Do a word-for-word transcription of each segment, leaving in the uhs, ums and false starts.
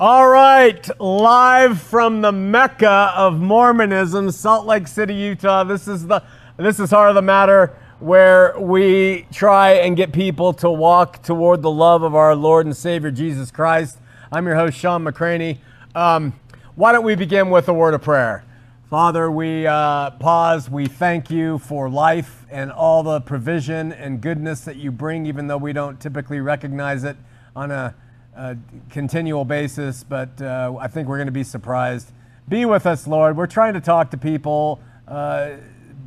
All right, live from the Mecca of Mormonism, Salt Lake City, Utah. This is the this is Heart of the Matter, where we try and get people to walk toward the love of our Lord and Savior Jesus Christ. I'm your host, Sean McCraney. Um, why don't we begin with a word of prayer? Father, we uh, pause. We thank you for life and all the provision and goodness that you bring, even though we don't typically recognize it on a Uh, continual basis, but uh, I think we're going to be surprised. Be with us, Lord. We're trying to talk to people uh,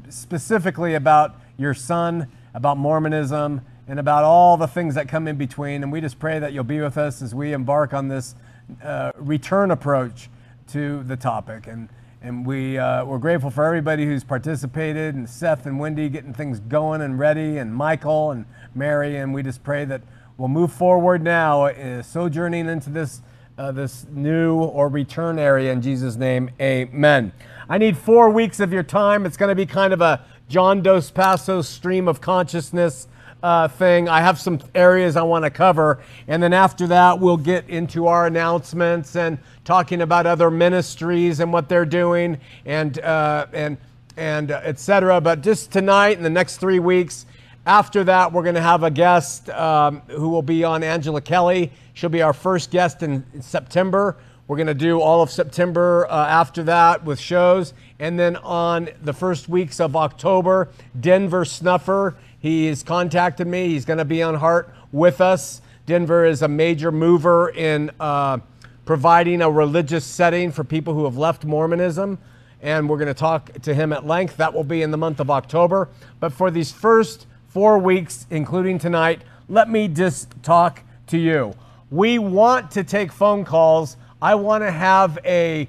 specifically about your son, about Mormonism, and about all the things that come in between. And we just pray that you'll be with us as we embark on this uh, return approach to the topic. And and we uh, we're grateful for everybody who's participated, and Seth and Wendy getting things going and ready, and Michael and Mary. And we just pray that we'll move forward now, uh, sojourning into this uh, this new or return area in Jesus' name, amen. I need four weeks of your time. It's going to be kind of a John Dos Passos stream of consciousness uh, thing. I have some areas I want to cover, and then after that, we'll get into our announcements and talking about other ministries and what they're doing and uh, and and uh, et cetera. But just tonight and the next three weeks. After that, we're going to have a guest um, who will be on, Angela Kelly. She'll be our first guest in, in September. We're going to do all of September uh, after that with shows. And then on the first weeks of October, Denver Snuffer, he has contacted me. He's going to be on Heart with us. Denver is a major mover in uh, providing a religious setting for people who have left Mormonism. And we're going to talk to him at length. That will be in the month of October. But for these first four weeks, including tonight, let me just talk to you. We want to take phone calls. I want to have a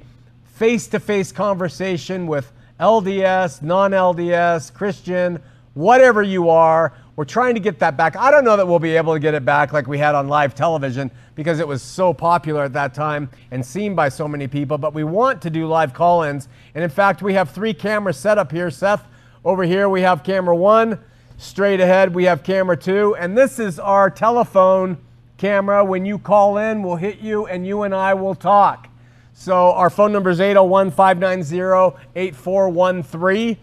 face-to-face conversation with L D S, non-L D S, Christian, whatever you are. We're trying to get that back. I don't know that we'll be able to get it back like we had on live television because it was so popular at that time and seen by so many people, but we want to do live call-ins. And in fact, we have three cameras set up here. Seth, over here we have camera one. Straight ahead, we have camera two, and this is our telephone camera. When you call in, we'll hit you, and you and I will talk. So our phone number is eight oh one, five nine zero, eight four one three,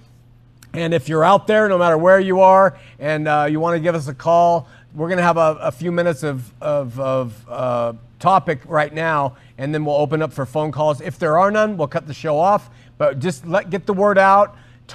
and if you're out there, no matter where you are, and uh, you want to give us a call, we're going to have a, a few minutes of, of, of uh, topic right now, and then we'll open up for phone calls. If there are none, we'll cut the show off, but just let get the word out.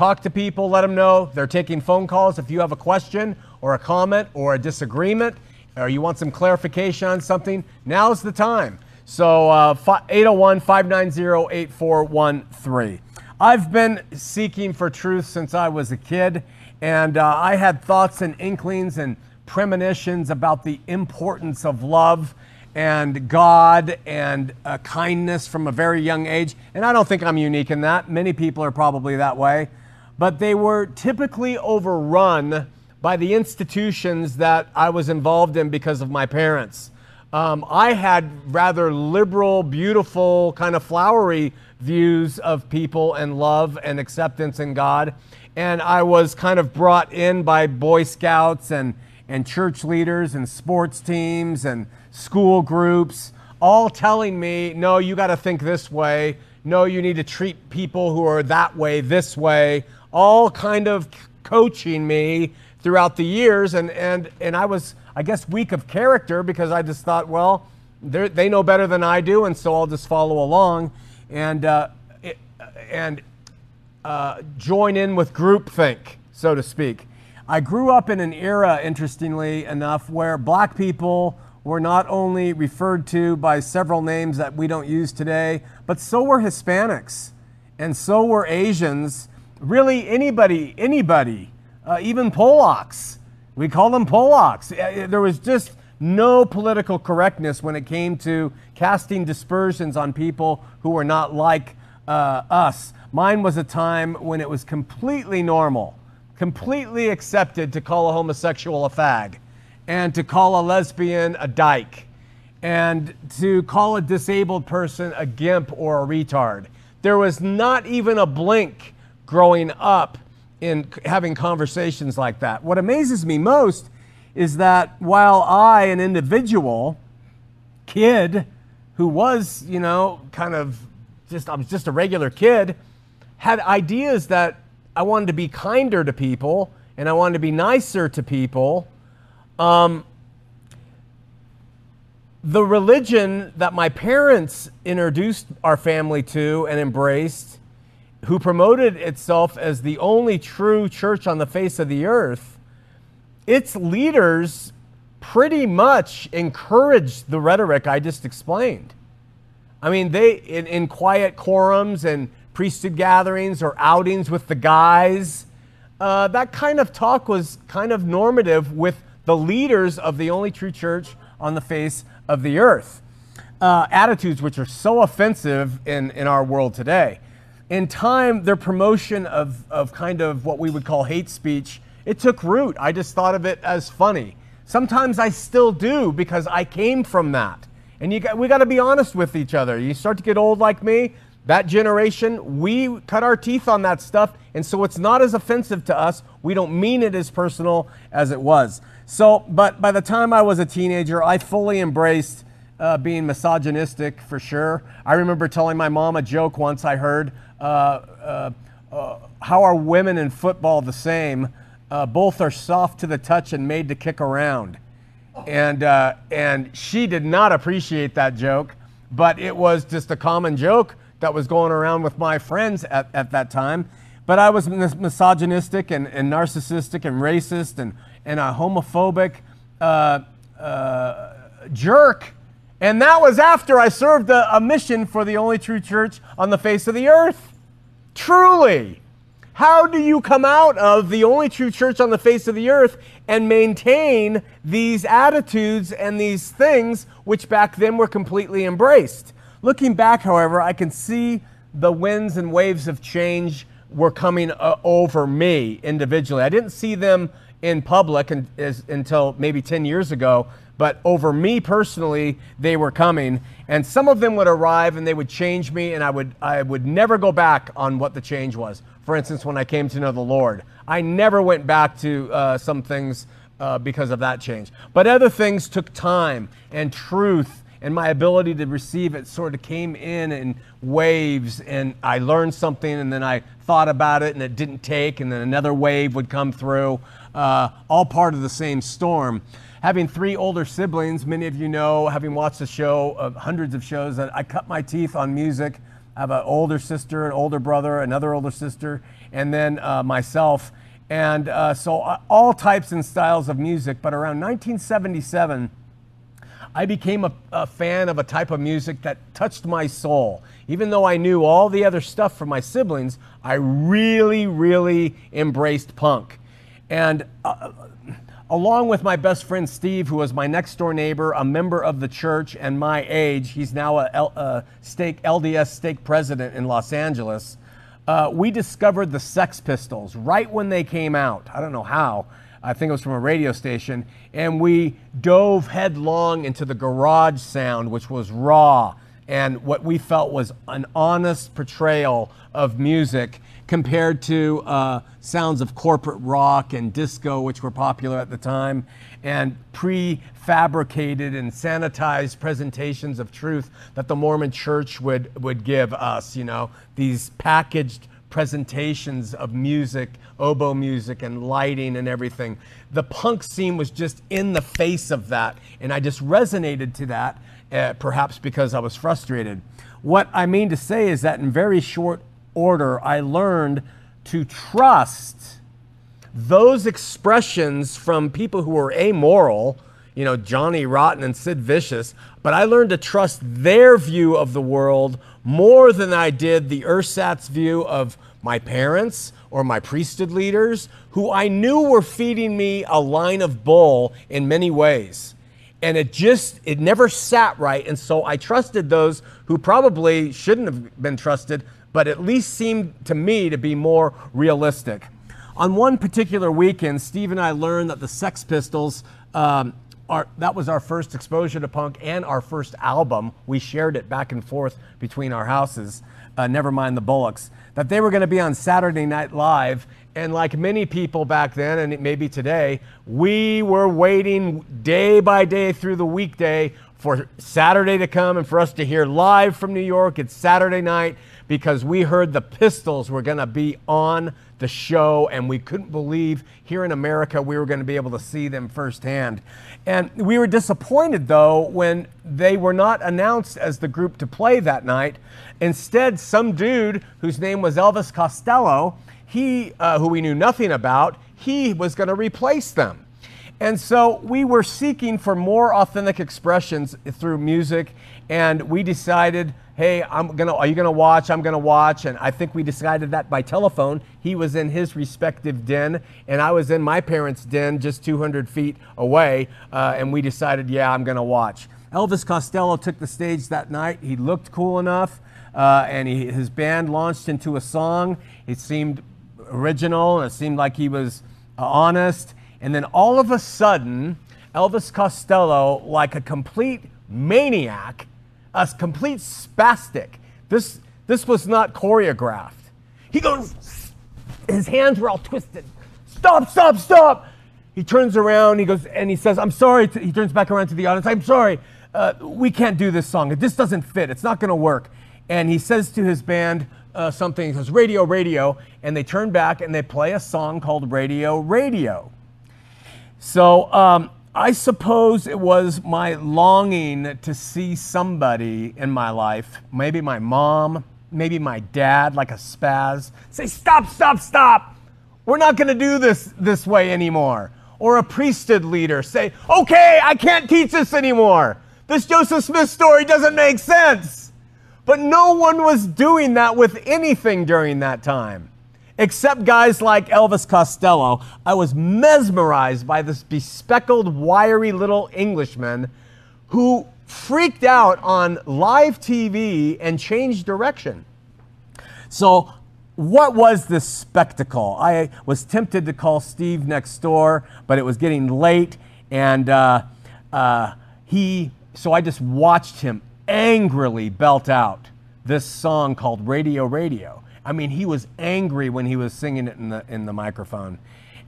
Talk to people, let them know they're taking phone calls. If you have a question or a comment or a disagreement or you want some clarification on something, now's the time. So uh, eight oh one, five nine zero, eight four one three. I've been seeking for truth since I was a kid, and uh, I had thoughts and inklings and premonitions about the importance of love and God and uh, kindness from a very young age. And I don't think I'm unique in that. Many people are probably that way. But they were typically overrun by the institutions that I was involved in because of my parents. Um, I had rather liberal, beautiful, kind of flowery views of people and love and acceptance in God. And I was kind of brought in by Boy Scouts and, and church leaders and sports teams and school groups, all telling me, no, you got to think this way. No, you need to treat people who are that way this way, all kind of coaching me throughout the years. And, and, and I was, I guess, weak of character because I just thought, well, they know better than I do, and so I'll just follow along and, uh, it, and uh, join in with groupthink, so to speak. I grew up in an era, interestingly enough, where black people were not only referred to by several names that we don't use today, but so were Hispanics, and so were Asians, really anybody, anybody, uh, even Polacks. We call them Polacks. There was just no political correctness when it came to casting dispersions on people who were not like uh, us. Mine was a time when it was completely normal, completely accepted to call a homosexual a fag, and to call a lesbian a dyke, and to call a disabled person a gimp or a retard. There was not even a blink growing up in having conversations like that. What amazes me most is that while I, an individual, kid, who was, you know, kind of just, I was just a regular kid, had ideas that I wanted to be kinder to people and I wanted to be nicer to people. Um, the religion that my parents introduced our family to and embraced, who promoted itself as the only true church on the face of the earth, its leaders pretty much encouraged the rhetoric I just explained. I mean, they, in, in quiet quorums and priesthood gatherings or outings with the guys, uh, that kind of talk was kind of normative with the leaders of the only true church on the face of the earth. Uh, attitudes which are so offensive in, in our world today. In time, their promotion of, of kind of what we would call hate speech, it took root. I just thought of it as funny. Sometimes I still do because I came from that. And you got, we got to be honest with each other. You start to get old like me, that generation, we cut our teeth on that stuff. And so it's not as offensive to us. We don't mean it as personal as it was. So, but by the time I was a teenager, I fully embraced uh, being misogynistic for sure. I remember telling my mom a joke once I heard, uh, uh, uh, how are women in football the same? Uh, both are soft to the touch and made to kick around. And, uh, and she did not appreciate that joke, but it was just a common joke that was going around with my friends at, at that time. But I was mis misogynistic and, and narcissistic and racist and, and a homophobic uh, uh, jerk. And that was after I served a, a mission for the only true church on the face of the earth. Truly. How do you come out of the only true church on the face of the earth and maintain these attitudes and these things which back then were completely embraced? Looking back, however, I can see the winds and waves of change were coming uh, over me individually. I didn't see them in public and, as, until maybe ten years ago, but over me personally, they were coming. And some of them would arrive and they would change me, and I would, I would never go back on what the change was. For instance, when I came to know the Lord, I never went back to uh, some things uh, because of that change. But other things took time, and truth and my ability to receive it sort of came in in waves, and I learned something and then I thought about it and it didn't take, and then another wave would come through, uh, all part of the same storm. Having three older siblings, many of you know, having watched the show, uh, hundreds of shows, that I cut my teeth on music. I have an older sister, an older brother, another older sister, and then uh, myself. And uh, so all types and styles of music. But around nineteen seventy-seven, I became a, a fan of a type of music that touched my soul. Even though I knew all the other stuff from my siblings, I really, really embraced punk. And uh, along with my best friend Steve, who was my next door neighbor, a member of the church and my age, he's now a, L, a stake, L D S stake president in Los Angeles, uh, we discovered the Sex Pistols right when they came out. I don't know how. I think it was from a radio station. And we dove headlong into the garage sound, which was raw, and what we felt was an honest portrayal of music compared to uh, sounds of corporate rock and disco, which were popular at the time, and prefabricated and sanitized presentations of truth that the Mormon church would, would give us, you know, these packaged presentations of music, oboe music and lighting and everything. The punk scene was just in the face of that, and I just resonated to that, uh, perhaps because I was frustrated. What I mean to say is that in very short order, I learned to trust those expressions from people who were amoral, you know, Johnny Rotten and Sid Vicious, but I learned to trust their view of the world more than I did the ersatz view of my parents or my priesthood leaders, who I knew were feeding me a line of bull in many ways. And it just, it never sat right. And so I trusted those who probably shouldn't have been trusted, but at least seemed to me to be more realistic. On one particular weekend, Steve and I learned that the Sex Pistols, um, are, that was our first exposure to punk and our first album. We shared it back and forth between our houses, uh, never mind the Bullocks, that they were gonna be on Saturday Night Live. And like many people back then, and maybe today, we were waiting day by day through the weekday for Saturday to come and for us to hear live from New York. It's Saturday night because we heard the Pistols were going to be on the show, and we couldn't believe here in America we were going to be able to see them firsthand. And we were disappointed, though, when they were not announced as the group to play that night. Instead, some dude whose name was Elvis Costello, he, uh, who we knew nothing about, he was going to replace them. And so we were seeking for more authentic expressions through music, and we decided, hey, I'm gonna, are you gonna watch? I'm gonna watch. And I think we decided that by telephone. He was in his respective den, and I was in my parents' den just two hundred feet away, uh, and we decided, yeah, I'm gonna watch. Elvis Costello took the stage that night. He looked cool enough, uh, and he, his band launched into a song. It seemed original, and it seemed like he was uh, honest. And then all of a sudden, Elvis Costello, like a complete maniac, a complete spastic. This, this was not choreographed. He goes, his hands were all twisted. Stop, stop, stop. He turns around, he goes, and he says, I'm sorry. He turns back around to the audience. I'm sorry, uh, we can't do this song. This doesn't fit, it's not gonna work. And he says to his band, uh, something, he goes, radio, radio. And they turn back and they play a song called Radio, Radio. So um, I suppose it was my longing to see somebody in my life, maybe my mom, maybe my dad, like a spaz, say, stop, stop, stop. We're not going to do this this way anymore. Or a priesthood leader say, okay, I can't teach this anymore. This Joseph Smith story doesn't make sense. But no one was doing that with anything during that time, except guys like Elvis Costello. I was mesmerized by this bespectacled, wiry little Englishman who freaked out on live T V and changed direction. So what was this spectacle? I was tempted to call Steve next door, but it was getting late, and uh, uh, he, so I just watched him angrily belt out this song called Radio, Radio. I mean, he was angry when he was singing it in the, in the microphone.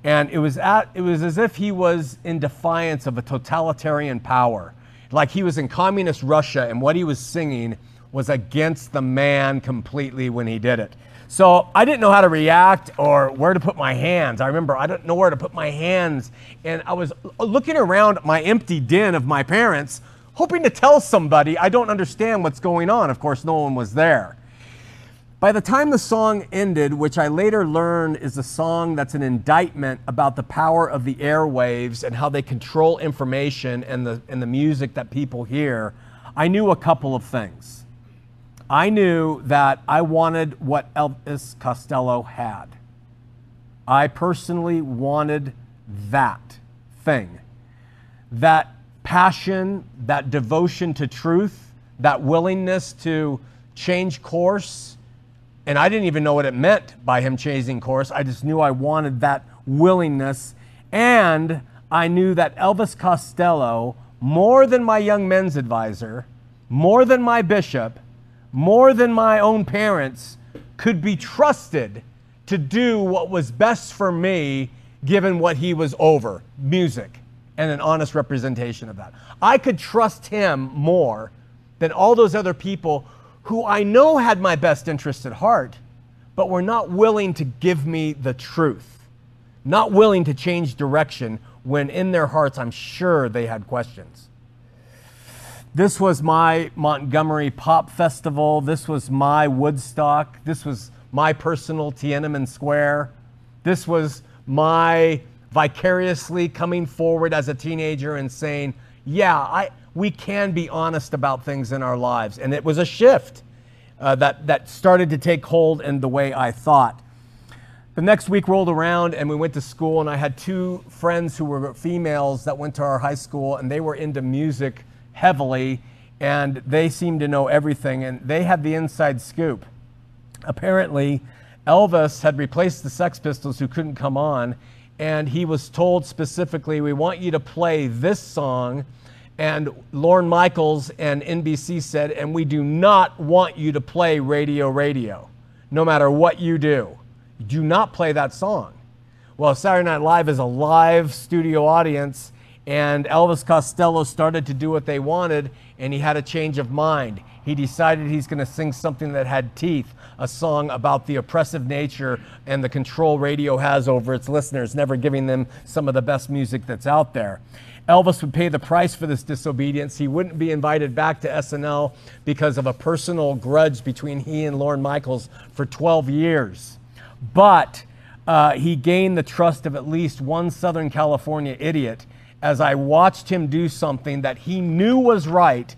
And it was, at, it was as if he was in defiance of a totalitarian power. Like he was in communist Russia, and what he was singing was against the man completely when he did it. So I didn't know how to react or where to put my hands. I remember I didn't know where to put my hands. And I was looking around my empty den of my parents, hoping to tell somebody I don't understand what's going on. Of course, no one was there. By the time the song ended, which I later learned is a song that's an indictment about the power of the airwaves and how they control information and the, and the music that people hear, I knew a couple of things. I knew that I wanted what Elvis Costello had. I personally wanted that thing, that passion, that devotion to truth, that willingness to change course. And I didn't even know what it meant by him chasing course. I just knew I wanted that willingness. And I knew that Elvis Costello, more than my young men's advisor, more than my bishop, more than my own parents, could be trusted to do what was best for me, given what he was over, music, and an honest representation of that. I could trust him more than all those other people who I know had my best interest at heart, but were not willing to give me the truth, not willing to change direction when in their hearts I'm sure they had questions. This was my Monterey Pop Festival. This was my Woodstock. This was my personal Tiananmen Square. This was my vicariously coming forward as a teenager and saying, yeah, I... we can be honest about things in our lives. And it was a shift uh, that, that started to take hold in the way I thought. The next week rolled around and we went to school, and I had two friends who were females that went to our high school, and they were into music heavily, and they seemed to know everything, and they had the inside scoop. Apparently, Elvis had replaced the Sex Pistols, who couldn't come on, and he was told specifically, we want you to play this song. And Lorne Michaels and N B C said, and we do not want you to play Radio, Radio, no matter what you do. Do not play that song. Well, Saturday Night Live is a live studio audience, and Elvis Costello started to do what they wanted, and he had a change of mind. He decided he's going to sing something that had teeth, a song about the oppressive nature and the control radio has over its listeners, never giving them some of the best music that's out there. Elvis would pay the price for this disobedience. He wouldn't be invited back to S N L because of a personal grudge between he and Lorne Michaels for twelve years. But uh, he gained the trust of at least one Southern California idiot as I watched him do something that he knew was right,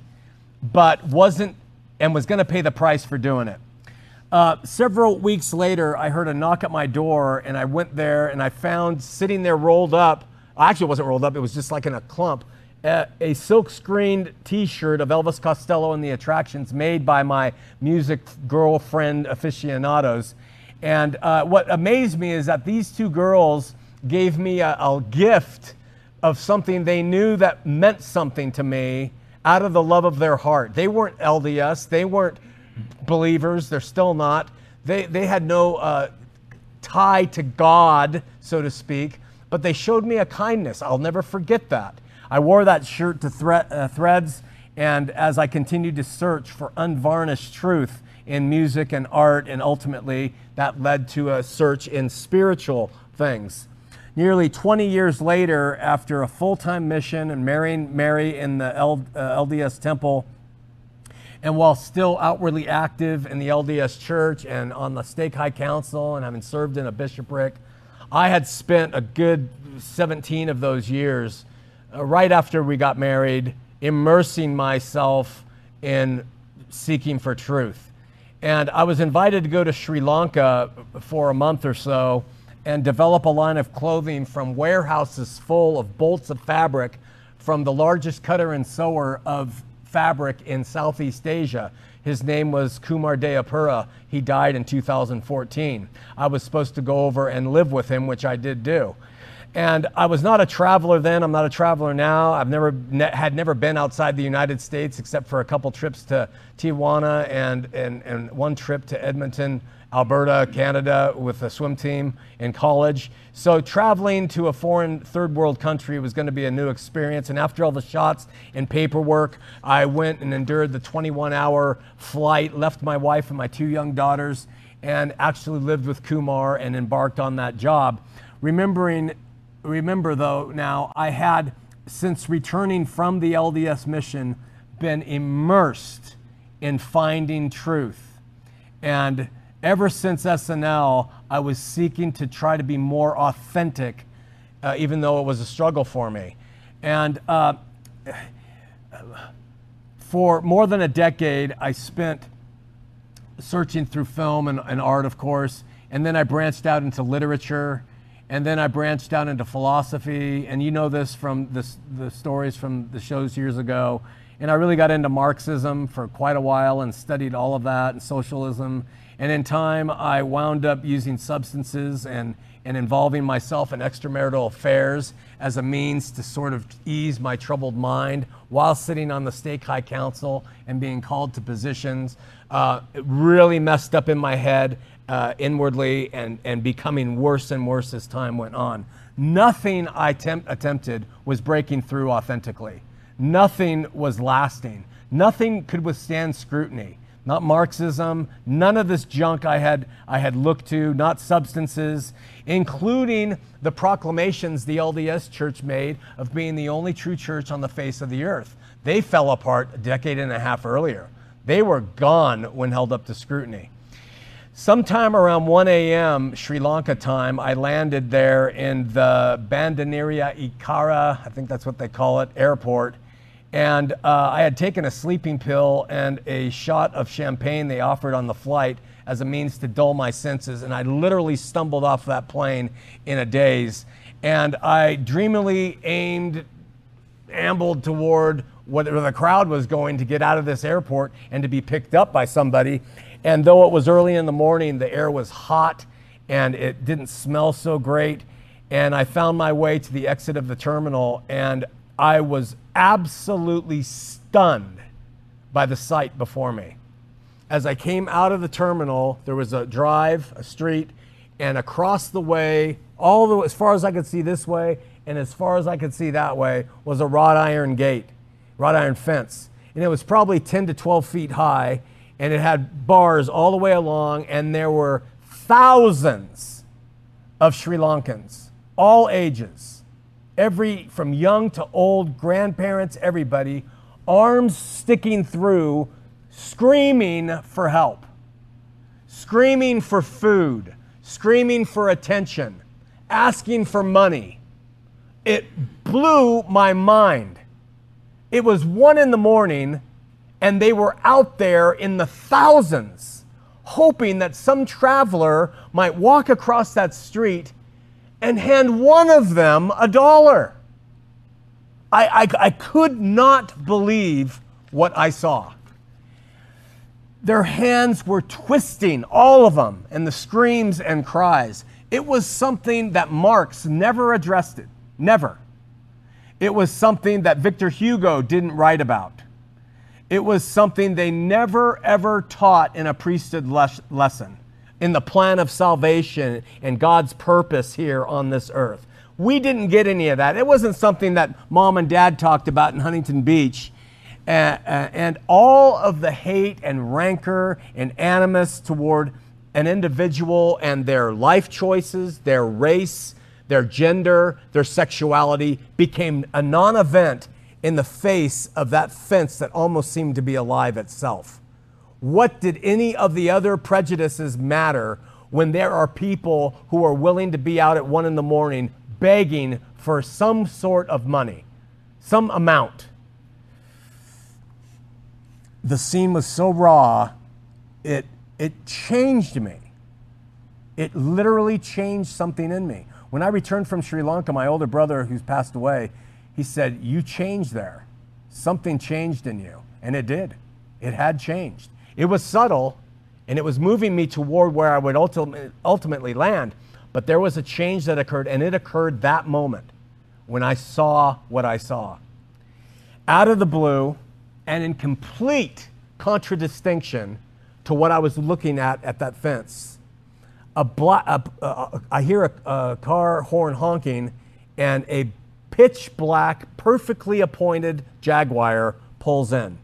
but wasn't, and was going to pay the price for doing it. Uh, several weeks later, I heard a knock at my door, and I went there, and I found sitting there rolled up, actually it wasn't rolled up, it was just like in a clump, a, a silk-screened t-shirt of Elvis Costello and the Attractions made by my music girlfriend aficionados. And uh, what amazed me is that these two girls gave me a, a gift of something they knew that meant something to me out of the love of their heart. They weren't L D S, they weren't believers, they're still not. They, they had no uh, tie to God, so to speak, but they showed me a kindness. I'll never forget that. I wore that shirt to thre uh, Threads, and as I continued to search for unvarnished truth in music and art, and ultimately that led to a search in spiritual things. Nearly twenty years later, after a full-time mission and marrying Mary in the L D S temple, and while still outwardly active in the L D S church and on the Stake High Council and having served in a bishopric, I had spent a good seventeen of those years, uh, right after we got married, immersing myself in seeking for truth. And I was invited to go to Sri Lanka for a month or so and develop a line of clothing from warehouses full of bolts of fabric from the largest cutter and sewer of fabric in Southeast Asia. His name was Kumar Deapura. He died in two thousand fourteen. I was supposed to go over and live with him, which I did do. And I was not a traveler then. I'm not a traveler now. I've never ne had never been outside the United States except for a couple trips to Tijuana and, and, and one trip to Edmonton, Alberta, Canada, with a swim team in college. So traveling to a foreign third world country was going to be a new experience. And after all the shots and paperwork, I went and endured the twenty-one hour flight, left my wife and my two young daughters, and actually lived with Kumar and embarked on that job. Remembering, remember though, now I had, since returning from the L D S mission, been immersed in finding truth. And ever since S N L, I was seeking to try to be more authentic, uh, even though it was a struggle for me. And uh, for more than a decade, I spent searching through film and, and art, of course, and then I branched out into literature, and then I branched out into philosophy, and you know this from this, the stories from the shows years ago, and I really got into Marxism for quite a while and studied all of that, and socialism. And in time, I wound up using substances and, and involving myself in extramarital affairs as a means to sort of ease my troubled mind while sitting on the Stake High Council and being called to positions. Uh, it really messed up in my head uh, inwardly and, and becoming worse and worse as time went on. Nothing I temp- attempted was breaking through authentically. Nothing was lasting. Nothing could withstand scrutiny. Not Marxism, none of this junk I had, I had looked to, not substances, including the proclamations the L D S church made of being the only true church on the face of the earth. They fell apart a decade and a half earlier. They were gone when held up to scrutiny. Sometime around one A M Sri Lanka time, I landed there in the Bandaranaike, I think that's what they call it, airport. And uh, I had taken a sleeping pill and a shot of champagne they offered on the flight as a means to dull my senses. And I literally stumbled off that plane in a daze. And I dreamily aimed, ambled toward where the crowd was going to get out of this airport and to be picked up by somebody. And though it was early in the morning, the air was hot and it didn't smell so great. And I found my way to the exit of the terminal, and I was absolutely stunned by the sight before me. As I came out of the terminal, there was a drive, a street, and across the way, all the, as far as I could see this way and as far as I could see that way, was a wrought iron gate, wrought iron fence. and it was probably ten to twelve feet high, and it had bars all the way along, and there were thousands of Sri Lankans, all ages, every from young to old, grandparents, everybody, arms sticking through, screaming for help, screaming for food, screaming for attention, asking for money. It blew my mind. It was one in the morning, and they were out there in the thousands, hoping that some traveler might walk across that street and hand one of them a dollar. I, I, I could not believe what I saw. Their hands were twisting, all of them, and the screams and cries. It was something that Marx never addressed it, never. It was something that Victor Hugo didn't write about. It was something they never, ever taught in a priesthood les- lesson, in the plan of salvation and God's purpose here on this earth. We didn't get any of that. It wasn't something that mom and dad talked about in Huntington Beach. And, uh, and all of the hate and rancor and animus toward an individual and their life choices, their race, their gender, their sexuality became a non-event in the face of that fence that almost seemed to be alive itself. What did any of the other prejudices matter when there are people who are willing to be out at one in the morning begging for some sort of money, some amount? The scene was so raw, it, it changed me. It literally changed something in me. When I returned from Sri Lanka, my older brother, who's passed away, he said, "You changed there. Something changed in you." And it did. It had changed. It was subtle, and it was moving me toward where I would ultimately, ultimately land. But there was a change that occurred, and it occurred that moment when I saw what I saw. Out of the blue, and in complete contradistinction to what I was looking at at that fence, A black, a, a, I hear a, a car horn honking, and a pitch black, perfectly appointed Jaguar pulls in.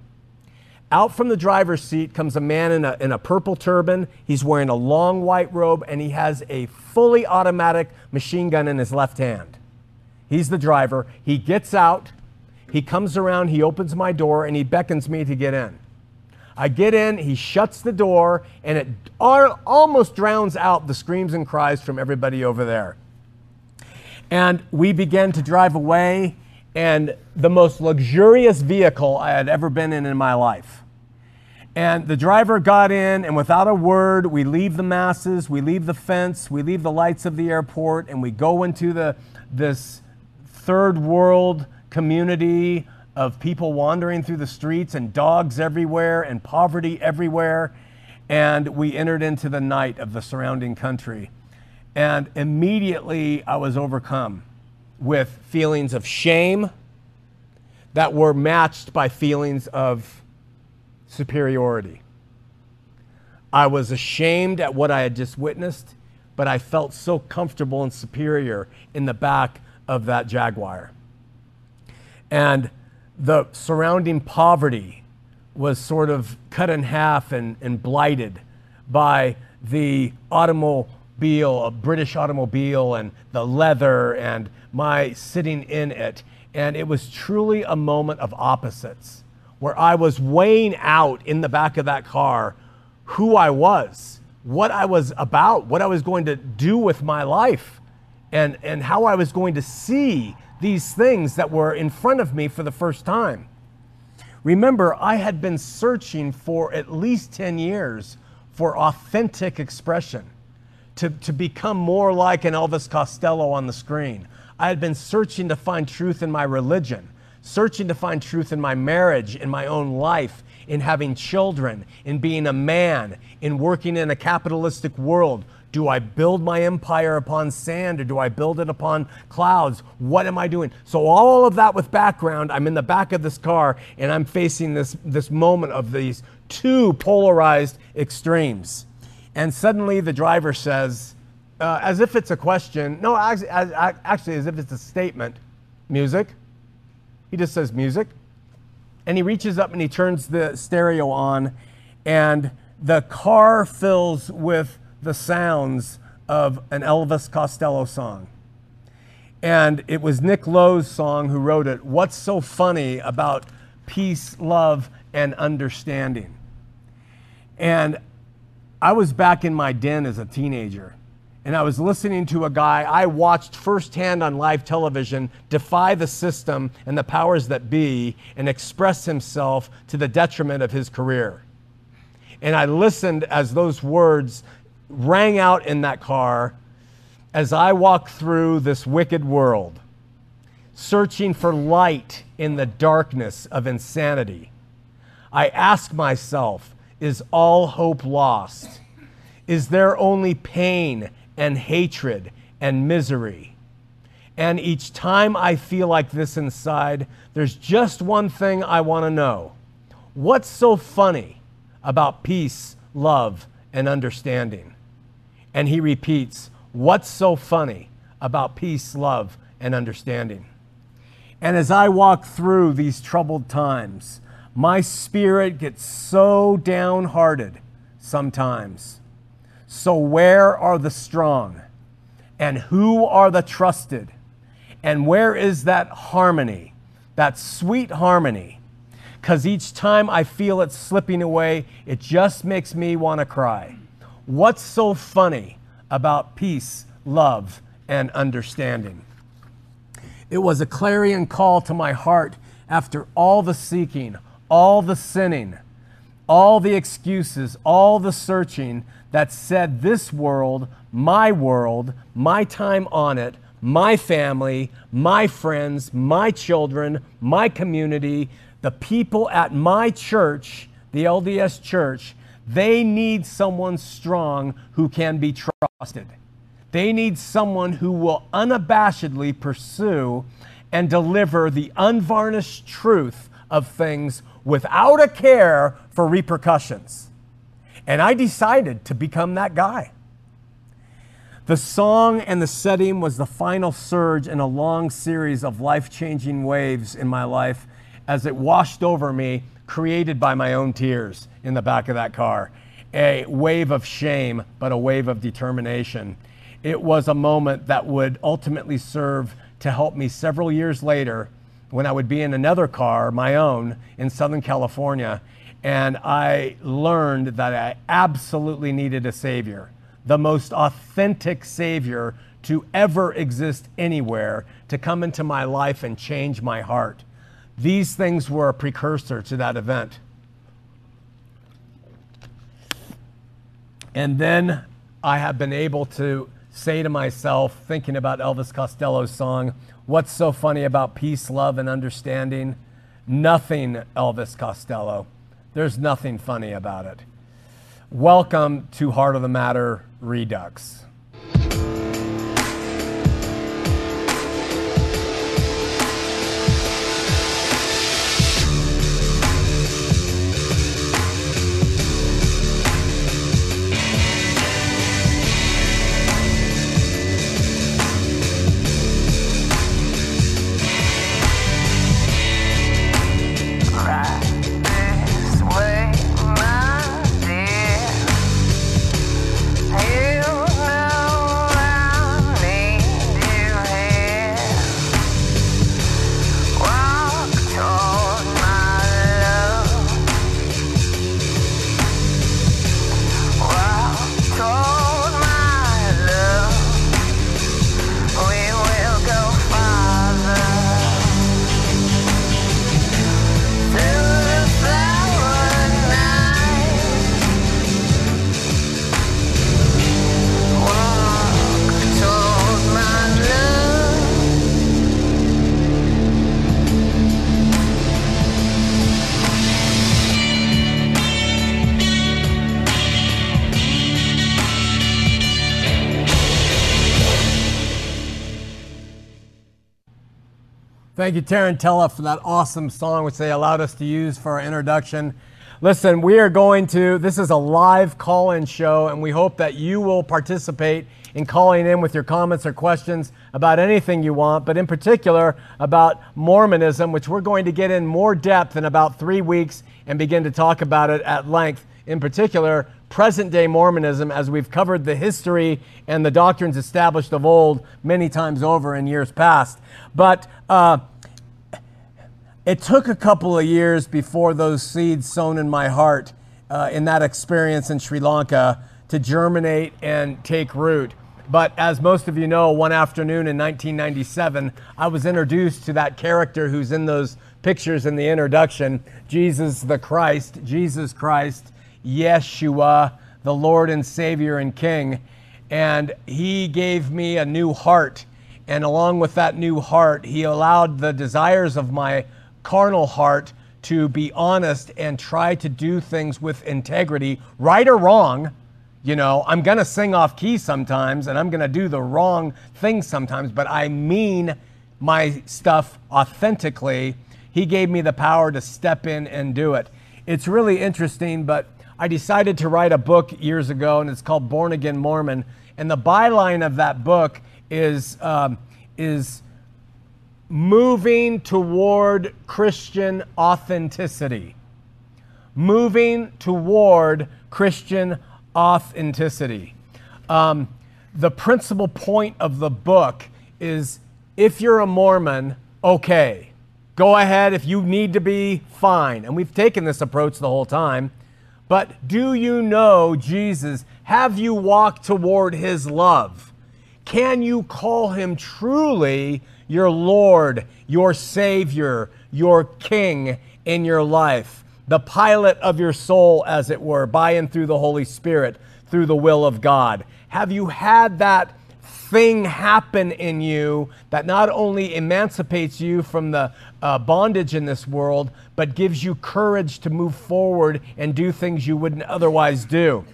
Out from the driver's seat comes a man in a, in a purple turban. He's wearing a long white robe, and he has a fully automatic machine gun in his left hand. He's the driver. He gets out. He comes around. He opens my door, and he beckons me to get in. I get in, he shuts the door, and it almost drowns out the screams and cries from everybody over there. And we began to drive away, and the most luxurious vehicle I had ever been in in my life. And the driver got in, and without a word, we leave the masses, we leave the fence, we leave the lights of the airport, and we go into the, this third world community of people wandering through the streets and dogs everywhere and poverty everywhere. And we entered into the night of the surrounding country. And immediately I was overcome with feelings of shame that were matched by feelings of superiority. I was ashamed at what I had just witnessed, but I felt so comfortable and superior in the back of that Jaguar. And the surrounding poverty was sort of cut in half and, and blighted by the automobile, a British automobile, and the leather and my sitting in it. And it was truly a moment of opposites where I was weighing out in the back of that car who I was, what I was about, what I was going to do with my life, and, and how I was going to see these things that were in front of me for the first time. Remember, I had been searching for at least ten years for authentic expression, to, to become more like an Elvis Costello on the screen. I had been searching to find truth in my religion, searching to find truth in my marriage, in my own life, in having children, in being a man, in working in a capitalistic world. Do I build my empire upon sand, or do I build it upon clouds? What am I doing? So all of that with background, I'm in the back of this car, and I'm facing this, this moment of these two polarized extremes. And suddenly the driver says, uh, as if it's a question, no, as, as, actually as if it's a statement, music. He just says music. and he reaches up and he turns the stereo on, and the car fills with the sounds of an Elvis Costello song. And it was Nick Lowe's song who wrote it, "What's So Funny About Peace, Love, and Understanding?" And I was back in my den as a teenager, and I was listening to a guy I watched firsthand on live television defy the system and the powers that be and express himself to the detriment of his career. And I listened as those words rang out in that car as I walked through this wicked world, searching for light in the darkness of insanity. I ask myself, is all hope lost? Is there only pain and hatred and misery? And each time I feel like this inside, there's just one thing I want to know. What's so funny about peace, love, and understanding? And he repeats, what's so funny about peace, love, and understanding? And as I walk through these troubled times, my spirit gets so downhearted sometimes. So where are the strong? And who are the trusted? And where is that harmony, that sweet harmony? Because each time I feel it slipping away, it just makes me want to cry. What's so funny about peace, love, and understanding? It was a clarion call to my heart after all the seeking, all the sinning, all the excuses, all the searching that said this world, my world, my time on it, my family, my friends, my children, my community, the people at my church, the L D S church, they need someone strong who can be trusted. They need someone who will unabashedly pursue and deliver the unvarnished truth of things without a care for repercussions. And I decided to become that guy. The song and the setting was the final surge in a long series of life-changing waves in my life as it washed over me, created by my own tears in the back of that car. A wave of shame, but a wave of determination. It was a moment that would ultimately serve to help me several years later when I would be in another car, my own, in Southern California, and I learned that I absolutely needed a savior, the most authentic savior to ever exist anywhere, to come into my life and change my heart. These things were a precursor to that event. And then I have been able to say to myself, thinking about Elvis Costello's song, what's so funny about peace, love, and understanding? Nothing, Elvis Costello. There's nothing funny about it. Welcome to Heart of the Matter Redux. Thank you, Tarantella, for that awesome song, which they allowed us to use for our introduction. Listen, we are going to, this is a live call-in show, and we hope that you will participate in calling in with your comments or questions about anything you want, but in particular about Mormonism, which we're going to get in more depth in about three weeks and begin to talk about it at length. In particular, present-day Mormonism, as we've covered the history and the doctrines established of old many times over in years past. But uh, it took a couple of years before those seeds sown in my heart uh, in that experience in Sri Lanka to germinate and take root. But as most of you know, one afternoon in nineteen ninety-seven, I was introduced to that character who's in those pictures in the introduction, Jesus the Christ, Jesus Christ, Yeshua, the Lord and Savior and King. And he gave me a new heart. And along with that new heart, he allowed the desires of my carnal heart to be honest and try to do things with integrity, right or wrong. You know, I'm going to sing off key sometimes, and I'm going to do the wrong thing sometimes, but I mean my stuff authentically. He gave me the power to step in and do it. It's really interesting, but I decided to write a book years ago, and it's called Born Again Mormon. And the byline of that book is, um, is moving toward Christian authenticity. Moving toward Christian authenticity. Authenticity. Um, the principal point of the book is, if you're a Mormon, okay, go ahead. If you need to be, fine. And we've taken this approach the whole time. But do you know Jesus? Have you walked toward his love? Can you call him truly your Lord, your Savior, your King in your life? The pilot of your soul, as it were, by and through the Holy Spirit, through the will of God. Have you had that thing happen in you that not only emancipates you from the uh, bondage in this world, but gives you courage to move forward and do things you wouldn't otherwise do?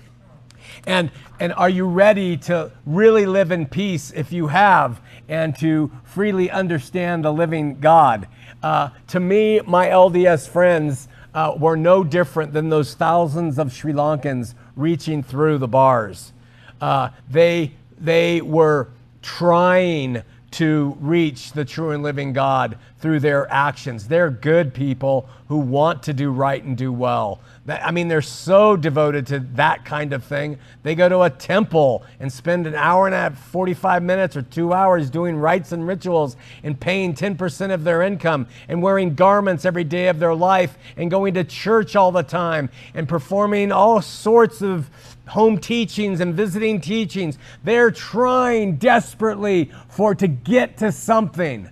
And, and are you ready to really live in peace, if you have, and to freely understand the living God? Uh, to me, my L D S friends, Uh, were no different than those thousands of Sri Lankans reaching through the bars. Uh, they, they were trying to reach the true and living God through their actions. They're good people who want to do right and do well. That, I mean, they're so devoted to that kind of thing. They go to a temple and spend an hour and a half, forty-five minutes or two hours doing rites and rituals and paying ten percent of their income and wearing garments every day of their life and going to church all the time and performing all sorts of home teachings and visiting teachings. They're trying desperately for to get to something.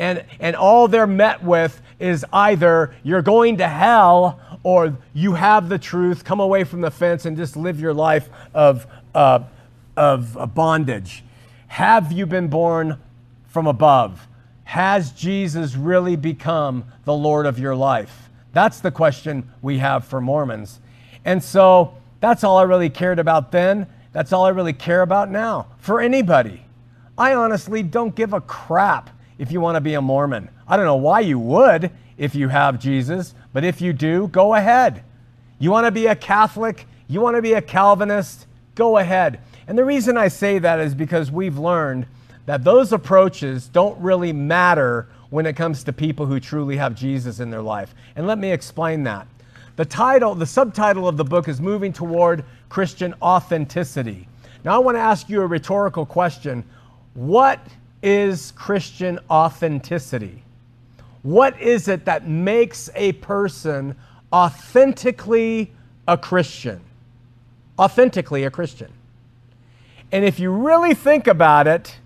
And, and all they're met with is either you're going to hell or you have the truth, come away from the fence and just live your life of, uh, of bondage. Have you been born from above? Has Jesus really become the Lord of your life? That's the question we have for Mormons. And so that's all I really cared about then. That's all I really care about now for anybody. I honestly don't give a crap if you want to be a Mormon. I don't know why you would if you have Jesus, but if you do, go ahead. You want to be a Catholic? You want to be a Calvinist? Go ahead. And the reason I say that is because we've learned that those approaches don't really matter when it comes to people who truly have Jesus in their life. And let me explain that. The title, the subtitle of the book is Moving Toward Christian Authenticity. Now, I want to ask you a rhetorical question. What is Christian authenticity? What is it that makes a person authentically a Christian? Authentically a Christian. And if you really think about it,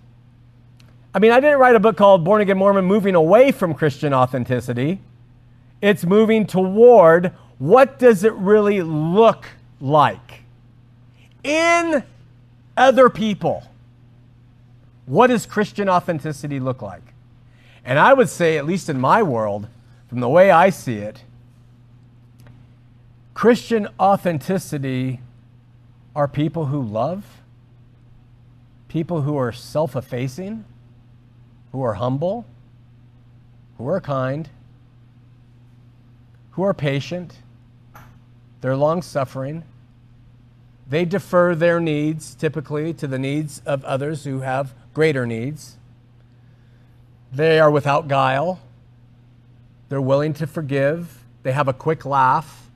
I mean, I didn't write a book called Born Again Mormon, Moving Away from Christian Authenticity. It's moving toward. What does it really look like in other people? What does Christian authenticity look like? And I would say, at least in my world, from the way I see it, Christian authenticity are people who love, people who are self-effacing, who are humble, who are kind, who are patient, They're long-suffering. They defer their needs, typically, to the needs of others who have greater needs. They are without guile. They're willing to forgive. They have a quick laugh.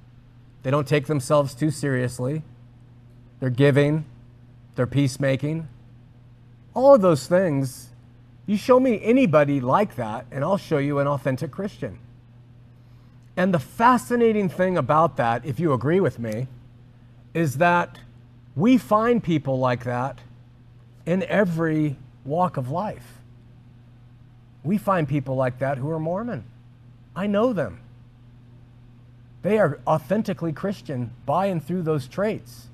They don't take themselves too seriously. They're giving. They're peacemaking. All of those things, you show me anybody like that, and I'll show you an authentic Christian. And the fascinating thing about that, if you agree with me, is that we find people like that in every walk of life. We find people like that who are Mormon. I know them. They are authentically Christian by and through those traits.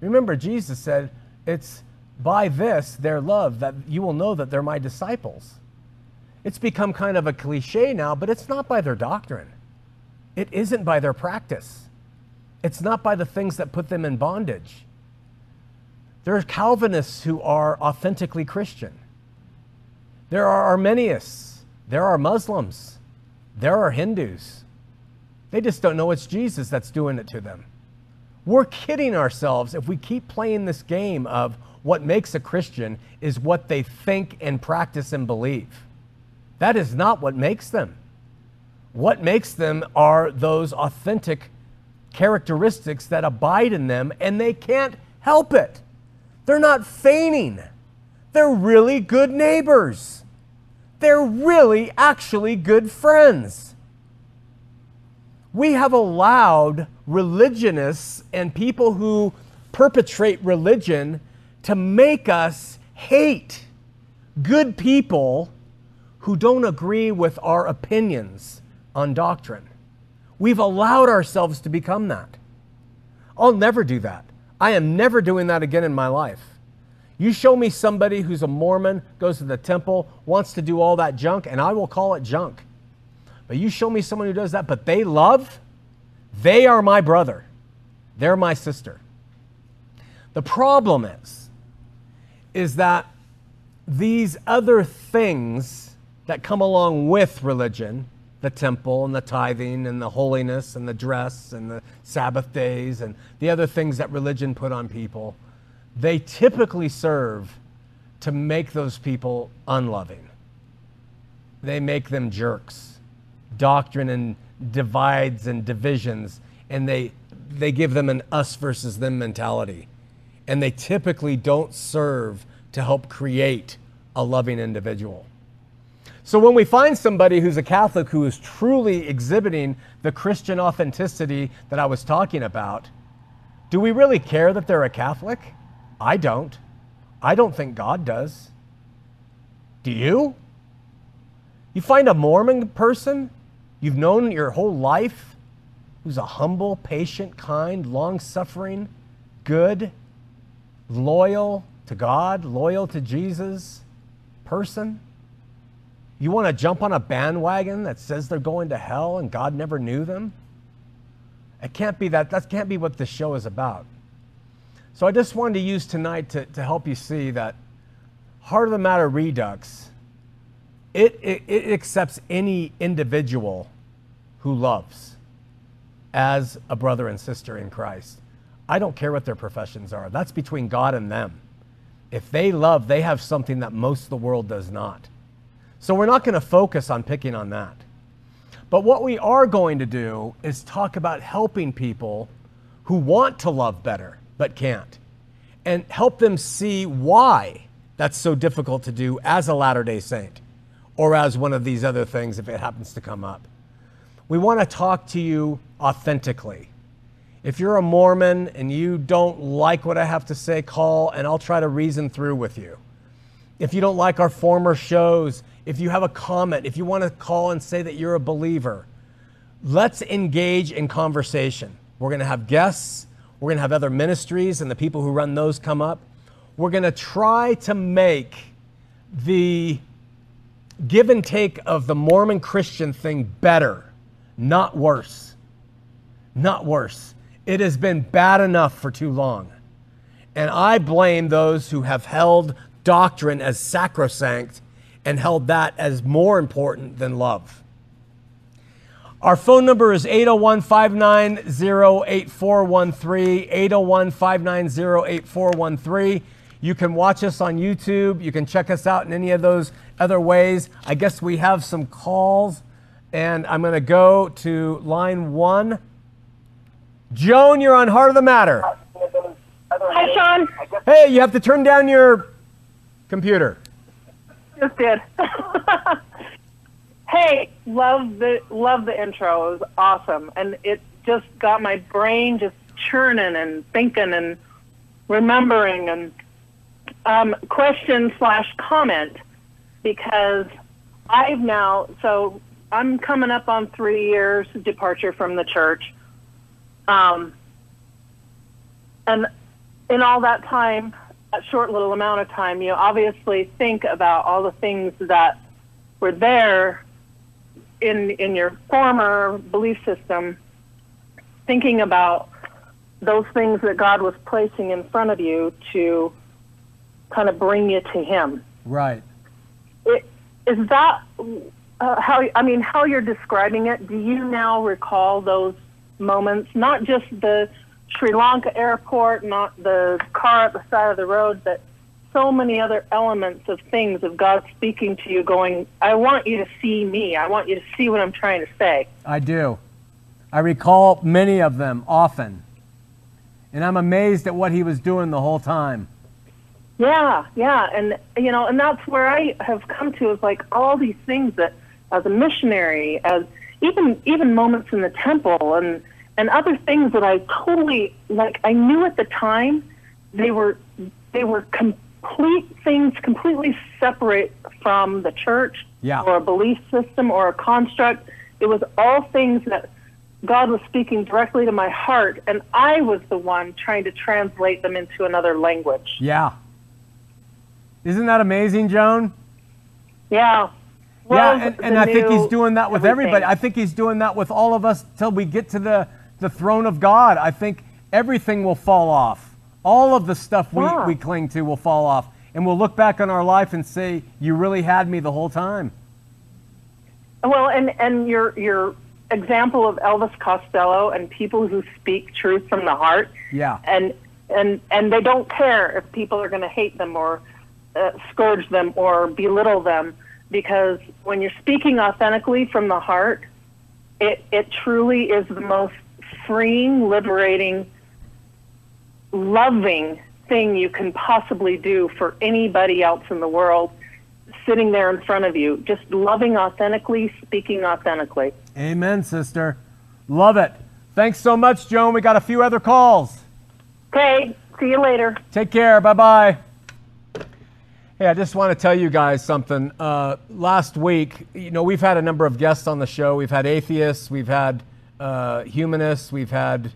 Remember, Jesus said, it's by this, their love, that you will know that they're my disciples. It's become kind of a cliche now, but it's not by their doctrine. It isn't by their practice. It's not by the things that put them in bondage. There are Calvinists who are authentically Christian. There are Arminians. There are Muslims. There are Hindus. They just don't know it's Jesus that's doing it to them. We're kidding ourselves if we keep playing this game of what makes a Christian is what they think and practice and believe. That is not what makes them. What makes them are those authentic characteristics that abide in them, and they can't help it. They're not feigning. They're really good neighbors. They're really actually good friends. We have allowed religionists and people who perpetrate religion to make us hate good people who don't agree with our opinions on doctrine. We've allowed ourselves to become that. I'll never do that. I am never doing that again in my life. You show me somebody who's a Mormon, goes to the temple, wants to do all that junk, and I will call it junk. But you show me someone who does that, but they love, they are my brother. They're my sister. The problem is, is that these other things that come along with religion, the temple and the tithing and the holiness and the dress and the Sabbath days and the other things that religion put on people, they typically serve to make those people unloving. They make them jerks. Doctrine and divides and divisions, and they, they give them an us versus them mentality. And they typically don't serve to help create a loving individual. So when we find somebody who's a Catholic who is truly exhibiting the Christian authenticity that I was talking about, do we really care that they're a Catholic? I don't. I don't think God does. Do you? You find a Mormon person you've known your whole life who's a humble, patient, kind, long-suffering, good, loyal to God, loyal to Jesus person? You want to jump on a bandwagon that says they're going to hell and God never knew them? It can't be that. That can't be what this show is about. So I just wanted to use tonight to, to help you see that Heart of the Matter Redux, it, it, it accepts any individual who loves as a brother and sister in Christ. I don't care what their professions are. That's between God and them. If they love, they have something that most of the world does not. So we're not going to focus on picking on that. But what we are going to do is talk about helping people who want to love better but can't, and help them see why that's so difficult to do as a Latter-day Saint or as one of these other things if it happens to come up. We want to talk to you authentically. If you're a Mormon and you don't like what I have to say, call and I'll try to reason through with you. If you don't like our former shows, if you have a comment, if you want to call and say that you're a believer, let's engage in conversation. We're going to have guests. We're going to have other ministries and the people who run those come up. We're going to try to make the give and take of the Mormon Christian thing better, not worse. Not worse. It has been bad enough for too long. And I blame those who have held doctrine as sacrosanct and held that as more important than love. Our phone number is eight oh one, five nine zero, eight four one three, eight oh one, five nine zero, eight four one three. You can watch us on YouTube. You can check us out in any of those other ways. I guess we have some calls, and I'm going to go to line one. Joan, you're on Heart of the Matter. Hi, Sean. Hey, you have to turn down your computer. Just did. Hey, love the love the intro. It was awesome, and it just got my brain just churning and thinking and remembering. And um, question slash comment, because I've now so I'm coming up on three years departure from the church, um, and in all that time, that short little amount of time, you obviously think about all the things that were there in in your former belief system, thinking about those things that God was placing in front of you to kind of bring you to Him. Right. It, is that uh, how, I mean, how you're describing it, do you now recall those moments, not just the Sri Lanka airport, not the car at the side of the road, but so many other elements of things of God speaking to you going, I want you to see me. I want you to see what I'm trying to say. I do. I recall many of them often. And I'm amazed at what He was doing the whole time. Yeah, yeah. And, you know, and that's where I have come to is like all these things that as a missionary, as even even moments in the temple and, and other things that I totally, like I knew at the time they were, they were completely Complete things completely separate from the church, yeah, or a belief system or a construct. It was all things that God was speaking directly to my heart, and I was the one trying to translate them into another language. Yeah. Isn't that amazing, Joan? Yeah. Well, yeah, and, and I think He's doing that with everything. everybody. I think He's doing that with all of us till we get to the, the throne of God. I think everything will fall off. All of the stuff we, yeah. we cling to will fall off. And we'll look back on our life and say, you really had me the whole time. Well, and, and your, your example of Elvis Costello and people who speak truth from the heart. Yeah. And, and, and they don't care if people are going to hate them or uh, scourge them or belittle them. Because when you're speaking authentically from the heart, it, it truly is the most freeing, liberating, loving thing you can possibly do for anybody else in the world sitting there in front of you. Just loving authentically, speaking authentically. Amen, sister. Love it. Thanks so much, Joan. We got a few other calls. Okay. See you later. Take care. Bye-bye. Hey, I just want to tell you guys something. Uh, last week, you know, we've had a number of guests on the show. We've had atheists. We've had uh, humanists. We've had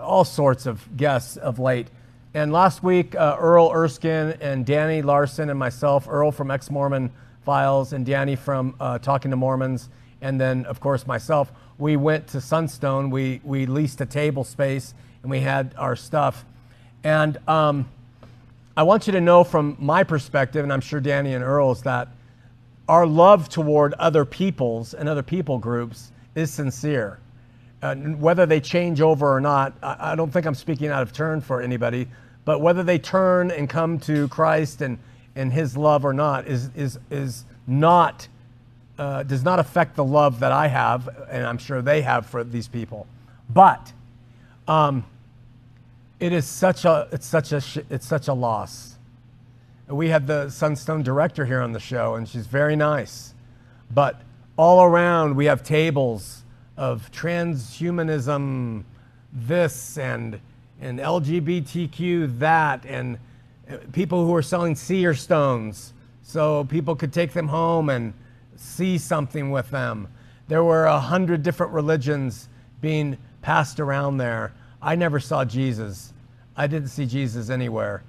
all sorts of guests of late. And last week, uh, Earl Erskine and Danny Larson and myself, Earl from Ex-Mormon Files and Danny from uh, Talking to Mormons, and then, of course, myself, we went to Sunstone. We, we leased a table space, and we had our stuff. And um, I want you to know from my perspective, and I'm sure Danny and Earl's, that our love toward other peoples and other people groups is sincere. Uh, whether they change over or not, I, I don't think I'm speaking out of turn for anybody, but whether they turn and come to Christ and, and His love or not is, is, is not, uh, does not affect the love that I have, and I'm sure they have for these people. But um, it is such a, it's such a, it's such a loss. We had the Sunstone director here on the show, and she's very nice, but all around we have tables of transhumanism, this, and, and L G B T Q, that, and people who are selling seer stones so people could take them home and see something with them. There were a hundred different religions being passed around there. I never saw Jesus. I didn't see Jesus anywhere.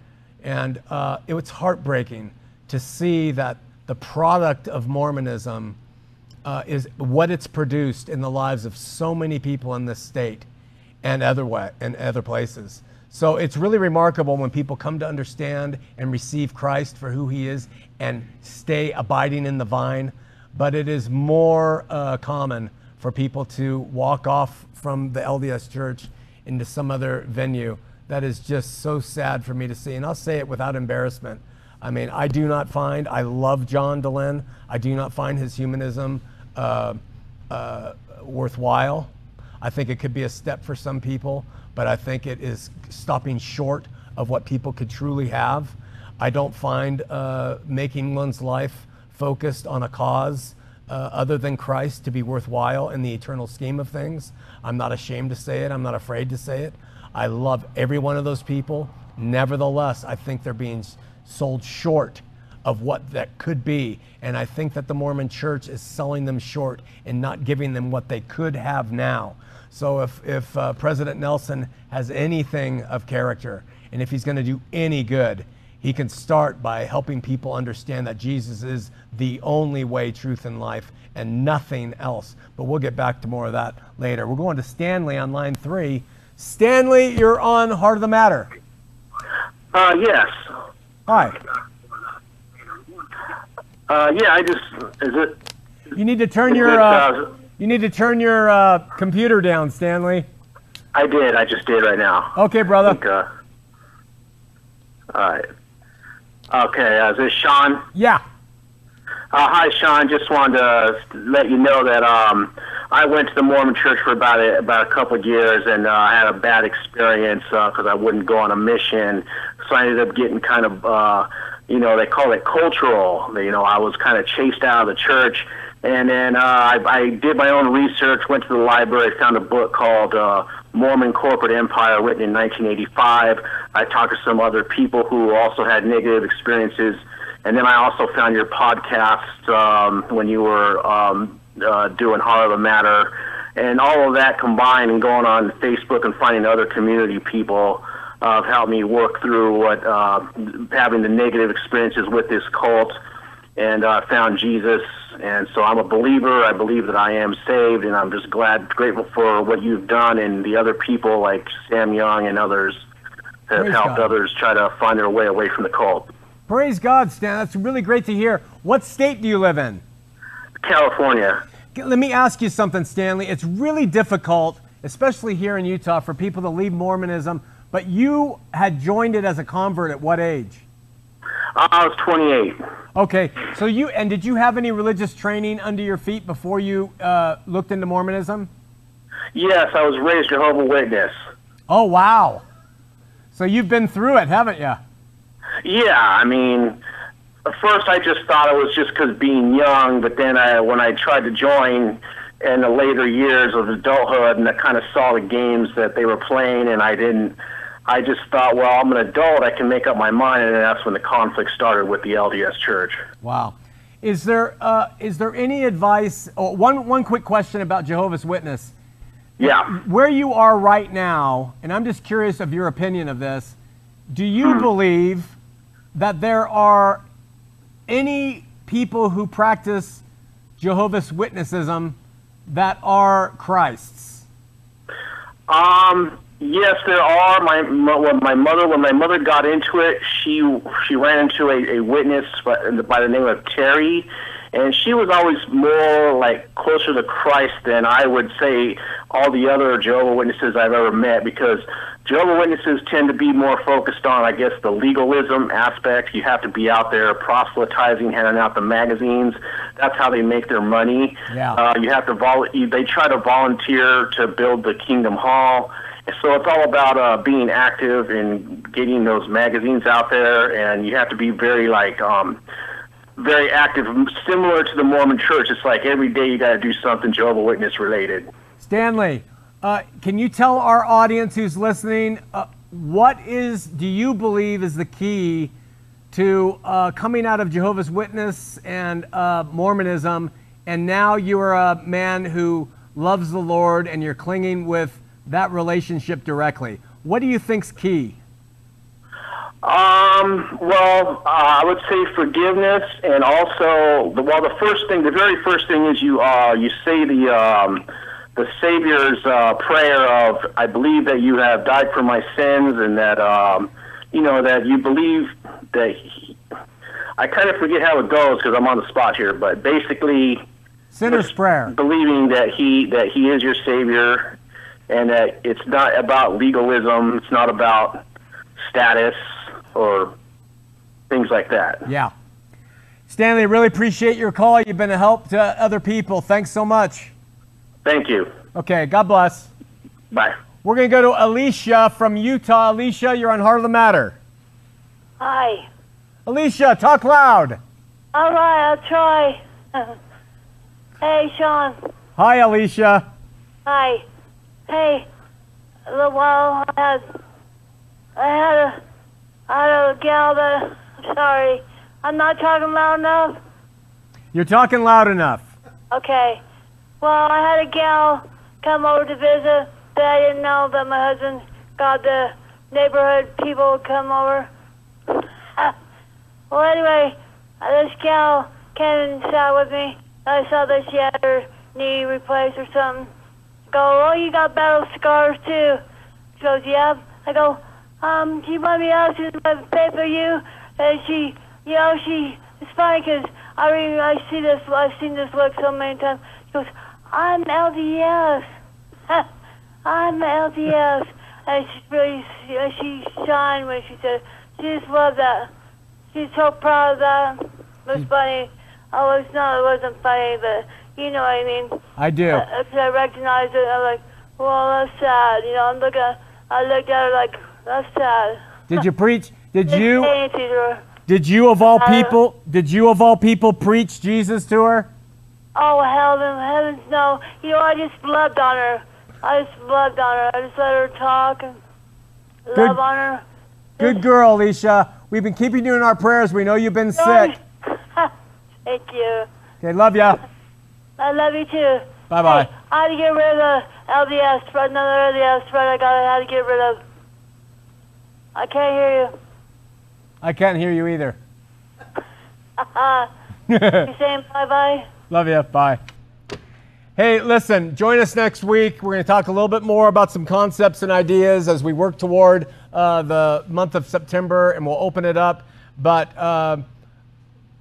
And uh, it was heartbreaking to see that the product of Mormonism Uh, is what it's produced in the lives of so many people in this state and other way, and other places. So it's really remarkable when people come to understand and receive Christ for who He is and stay abiding in the vine. But it is more uh, common for people to walk off from the L D S church into some other venue. That is just so sad for me to see. And I'll say it without embarrassment. I mean, I do not find, I love John Dillon. I do not find his humanism uh, uh, worthwhile. I think it could be a step for some people, but I think it is stopping short of what people could truly have. I don't find uh, making one's life focused on a cause uh, other than Christ to be worthwhile in the eternal scheme of things. I'm not ashamed to say it. I'm not afraid to say it. I love every one of those people. Nevertheless, I think they're being sold short of what that could be. And I think that the Mormon church is selling them short and not giving them what they could have now. So if, if uh, President Nelson has anything of character, and if he's going to do any good, he can start by helping people understand that Jesus is the only way, truth, and life, and nothing else. But we'll get back to more of that later. We're going to Stanley on line three. Stanley, you're on Heart of the Matter. Uh, yes. Hi. Uh, yeah, I just, is it? You need to turn your, it, uh, uh, you need to turn your uh, computer down, Stanley. I did. I just did right now. Okay, brother. I think, uh, all right. Okay, uh, is this Sean? Yeah. Uh, hi, Sean. Just wanted to let you know that um, I went to the Mormon church for about a, about a couple of years, and I uh, had a bad experience because uh, I wouldn't go on a mission. So I ended up getting kind of, uh, you know, they call it cultural. You know, I was kind of chased out of the church. And then uh, I, I did my own research, went to the library, found a book called uh, Mormon Corporate Empire, written in nineteen eighty-five. I talked to some other people who also had negative experiences. And then I also found your podcast um, when you were um, uh, doing Heart of the Matter. And all of that combined and going on Facebook and finding other community people uh, helped me work through what uh, having the negative experiences with this cult. And I uh, found Jesus, and so I'm a believer. I believe that I am saved, and I'm just glad, grateful for what you've done, and the other people like Sam Young and others have Praise helped God. Others try to find their way away from the cult. Praise God, Stan. That's really great to hear. What state do you live in? California. Let me ask you something, Stanley. It's really difficult, especially here in Utah, for people to leave Mormonism, but you had joined it as a convert at what age? I was twenty-eight. Okay, so you, and did you have any religious training under your feet before you uh, looked into Mormonism? Yes, I was raised Jehovah Witness. Oh, wow. So you've been through it, haven't you? Yeah, I mean, at first I just thought it was just because being young, but then I, when I tried to join in the later years of adulthood, and I kind of saw the games that they were playing, and I didn't, I just thought, well, I'm an adult, I can make up my mind, and that's when the conflict started with the L D S church. Wow. Is there, uh, is there any advice, oh, one, one quick question about Jehovah's Witness. Yeah. Where you are right now, and I'm just curious of your opinion of this, do you believe that there are any people who practice Jehovah's Witnessism that are Christ's? Um... Yes, there are. My my mother, when my mother got into it, she she ran into a, a witness by, by the name of Terry, and she was always more like closer to Christ than I would say all the other Jehovah's Witnesses I've ever met, because Jehovah's Witnesses tend to be more focused on, I guess, the legalism aspect. You have to be out there proselytizing, handing out the magazines. That's how they make their money. Yeah. Uh, you have to vol- They try to volunteer to build the Kingdom Hall. So it's all about uh, being active and getting those magazines out there, and you have to be very, like, um, very active, similar to the Mormon church. It's like every day you got to do something Jehovah's Witness related. Stanley, uh, can you tell our audience who's listening, uh, what is, do you believe is the key to uh, coming out of Jehovah's Witness and uh, Mormonism, and now you are a man who loves the Lord and you're clinging with that relationship directly? What do you think's key? Um, well, uh, I would say forgiveness, and also, the, well, the first thing, the very first thing is you uh, you say the um, the Savior's uh, prayer of, I believe that you have died for my sins, and that um, you know that you believe that. He, I kind of forget how it goes because I'm on the spot here, but basically, Sinner's Prayer. Believing that he that he is your Savior, and that it's not about legalism. It's not about status or things like that. Yeah. Stanley, really appreciate your call. You've been a help to other people. Thanks so much. Thank you. Okay, God bless. Bye. We're going to go to Alicia from Utah. Alicia, you're on Heart of the Matter. Hi. Alicia, talk loud. All right, I'll try. Hey, Sean. Hi, Alicia. Hi. Hey, a little while I had, I had a, I had a gal that, I'm sorry, I'm not talking loud enough? You're talking loud enough. Okay. Well, I had a gal come over to visit that I didn't know, but my husband got the neighborhood people to come over. Well, anyway, this gal came and sat with me. I saw that she had her knee replaced or something. Go, oh, you got battle scars too. She goes, yeah. I go, um, she might be asking if I pay for you. And she, you know, she, it's funny because I really, I see this, I've seen this look so many times. She goes, I'm L D S. I'm L D S. And she really, she shined when she said, she just loved that. She's so proud of that. It was funny. Oh, it's not, it wasn't funny, but you know what I mean. I do. Uh, I recognize it. I'm like, well, that's sad. You know, I'm looking. At, I looked at her like, that's sad. Did you preach? Did you? Did you of all people? Did you of all people preach Jesus to her? Oh heaven, heavens no! You know, I just loved on her. I just loved on her. I just let her talk and good, love on her. Good girl, Alicia. We've been keeping you in our prayers. We know you've been sick. Thank you. Okay, love ya. I love you too. Bye bye. Hey, I had to get rid of L D S spread, another L D S spread I got. I had to get rid of. I can't hear you. I can't hear you either. You saying bye bye? Love you. Bye. Hey, listen, join us next week. We're going to talk a little bit more about some concepts and ideas as we work toward uh, the month of September, and we'll open it up. But. Uh,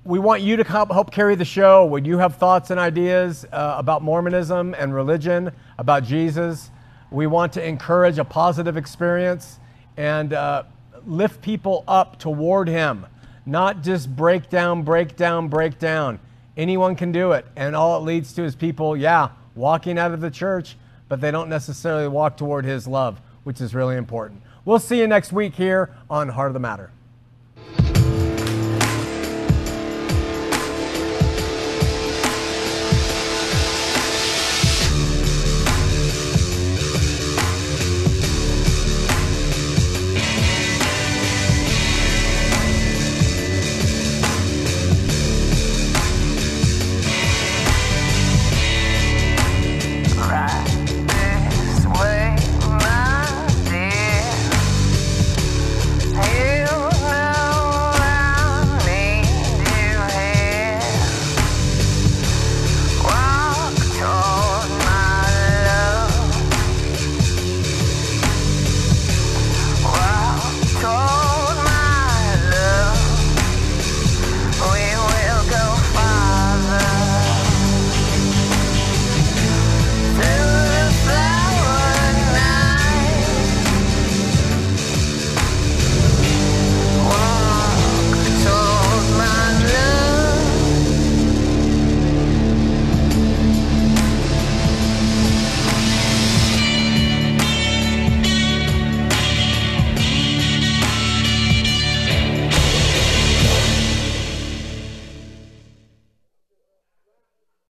We want you to help carry the show. When you have thoughts and ideas uh, about Mormonism and religion, about Jesus, we want to encourage a positive experience and uh, lift people up toward Him, not just break down, break down, break down. Anyone can do it, and all it leads to is people, yeah, walking out of the church, but they don't necessarily walk toward His love, which is really important. We'll see you next week here on Heart of the Matter.